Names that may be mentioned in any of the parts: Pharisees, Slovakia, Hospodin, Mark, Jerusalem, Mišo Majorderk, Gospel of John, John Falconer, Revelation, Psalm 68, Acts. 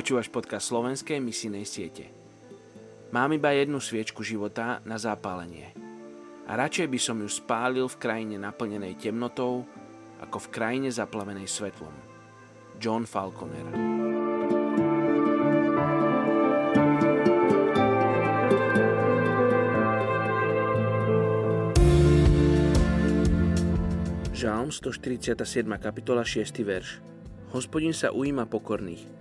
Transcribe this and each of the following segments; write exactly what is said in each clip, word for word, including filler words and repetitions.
Počúvaš podcast slovenskej misijnej siete. Mám iba jednu sviečku života na zapálenie. A radšej by som ju spálil v krajine naplnenej temnotou, ako v krajine zaplavenej svetlom. John Falconer. Žalm stoštyridsiata siedma kapitola šiesty verš. Hospodin sa ujíma pokorných,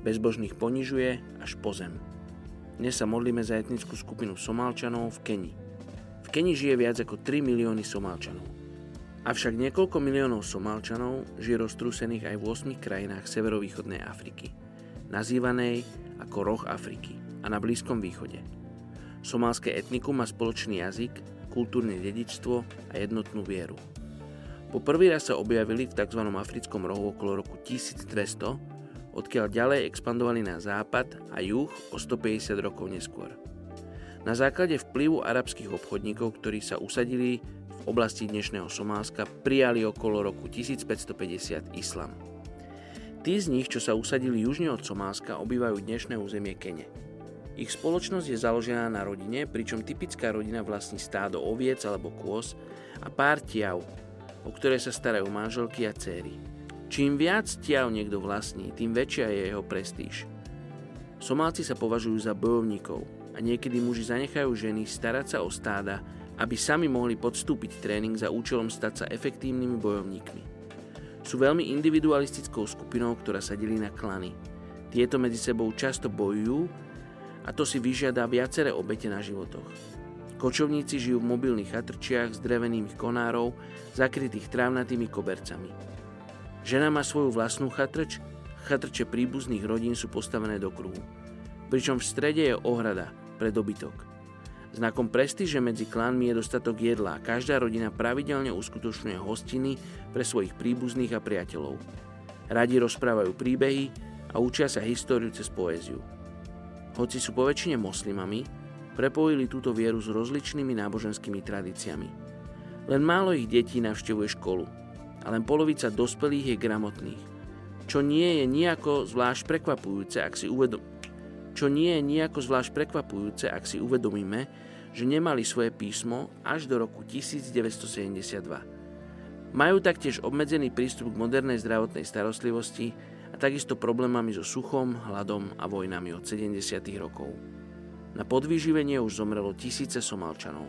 bezbožných ponižuje až po zem. Dnes sa modlíme za etnickú skupinu Somálčanov v Keni. V Keni žije viac ako tri milióny Somálčanov. Avšak niekoľko miliónov Somálčanov žije roztrúsených aj v ôsmich krajinách severovýchodnej Afriky, nazývanej ako roh Afriky a na Blízkom východe. Somálske etnikum má spoločný jazyk, kultúrne dedičstvo a jednotnú vieru. Po prvý raz sa objavili v tzv. Africkom rohu okolo roku tisícdvesto, odkiaľ ďalej expandovali na západ a juh o stopäťdesiat rokov neskôr. Na základe vplyvu arabských obchodníkov, ktorí sa usadili v oblasti dnešného Somálska, prijali okolo roku tisícpäťstopäťdesiat islám. Tí z nich, čo sa usadili južne od Somálska, obývajú dnešné územie Kene. Ich spoločnosť je založená na rodine, pričom typická rodina vlastní stádo oviec alebo kôz a pár tiav, o ktoré sa starajú manželky a céry. Čím viac tiaľ niekto vlastní, tým väčšia je jeho prestíž. Somálci sa považujú za bojovníkov a niekedy muži zanechajú ženy starať sa o stáda, aby sami mohli podstúpiť tréning za účelom stať sa efektívnymi bojovníkmi. Sú veľmi individualistickou skupinou, ktorá sa delí na klany. Tieto medzi sebou často bojujú a to si vyžiada viaceré obete na životoch. Kočovníci žijú v mobilných chatrčiach z drevených konárov, zakrytých trávnatými kobercami. Žena má svoju vlastnú chatrč, chatrče príbuzných rodín sú postavené do kruhu, pričom v strede je ohrada pre dobytok. Znakom prestíže medzi klánmi je dostatok jedla a každá rodina pravidelne uskutočňuje hostiny pre svojich príbuzných a priateľov. Radi rozprávajú príbehy a učia sa históriu cez poéziu. Hoci sú poväčšine moslimami, prepojili túto vieru s rozličnými náboženskými tradíciami. Len málo ich detí navštevuje školu a len polovica dospelých je gramotných, čo nie je nejako zvlášť prekvapujúce, ak si uvedom... čo nie je nejako zvlášť prekvapujúce, ak si uvedomíme, že nemali svoje písmo až do roku tisícdeväťstosedemdesiatdva. Majú taktiež obmedzený prístup k modernej zdravotnej starostlivosti a takisto problémami so suchom, hladom a vojnami od sedemdesiatych rokov. Na podvýživenie už zomrelo tisíce Somálčanov.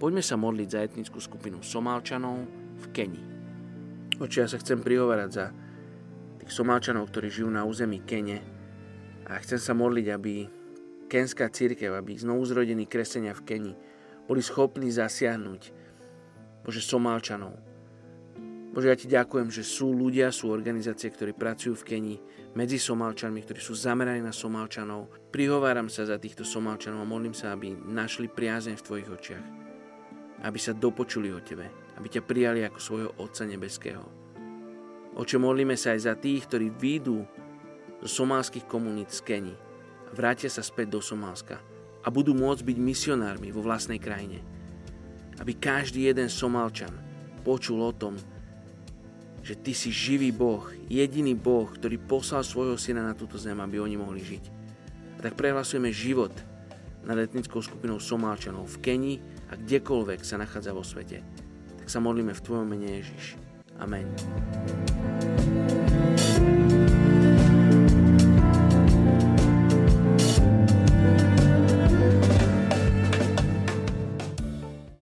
Poďme sa modliť za etnickú skupinu Somálčanov v Keni. Oče, ja sa chcem prihovárať za tých Somálčanov, ktorí žijú na území Kene a chcem sa modliť, aby kenská cirkev, aby znovuzrodení kresťania v Keni boli schopní zasiahnuť, Bože, Somálčanov. Bože, ja Ti ďakujem, že sú ľudia, sú organizácie, ktorí pracujú v Keni medzi Somálčanmi, ktorí sú zameraní na Somálčanov. Prihováram sa za týchto Somálčanov a modlím sa, aby našli priazeň v Tvojich očiach. Aby sa dopočuli o Tebe. Aby ťa prijali ako svojho Otca Nebeského. Oče, modlíme sa aj za tých, ktorí výjdu zo somálskych komunít z Keni a vrátia sa späť do Somálska a budú môcť byť misionármi vo vlastnej krajine. Aby každý jeden Somálčan počul o tom, že Ty si živý Boh, jediný Boh, ktorý poslal svojho syna na túto zem, aby oni mohli žiť. A tak prehlasujeme život nad etnickou skupinou Somálčanov v Keni a kdekoľvek sa nachádza vo svete. Tak sa modlíme v Tvojom mene, Ježiš. Amen.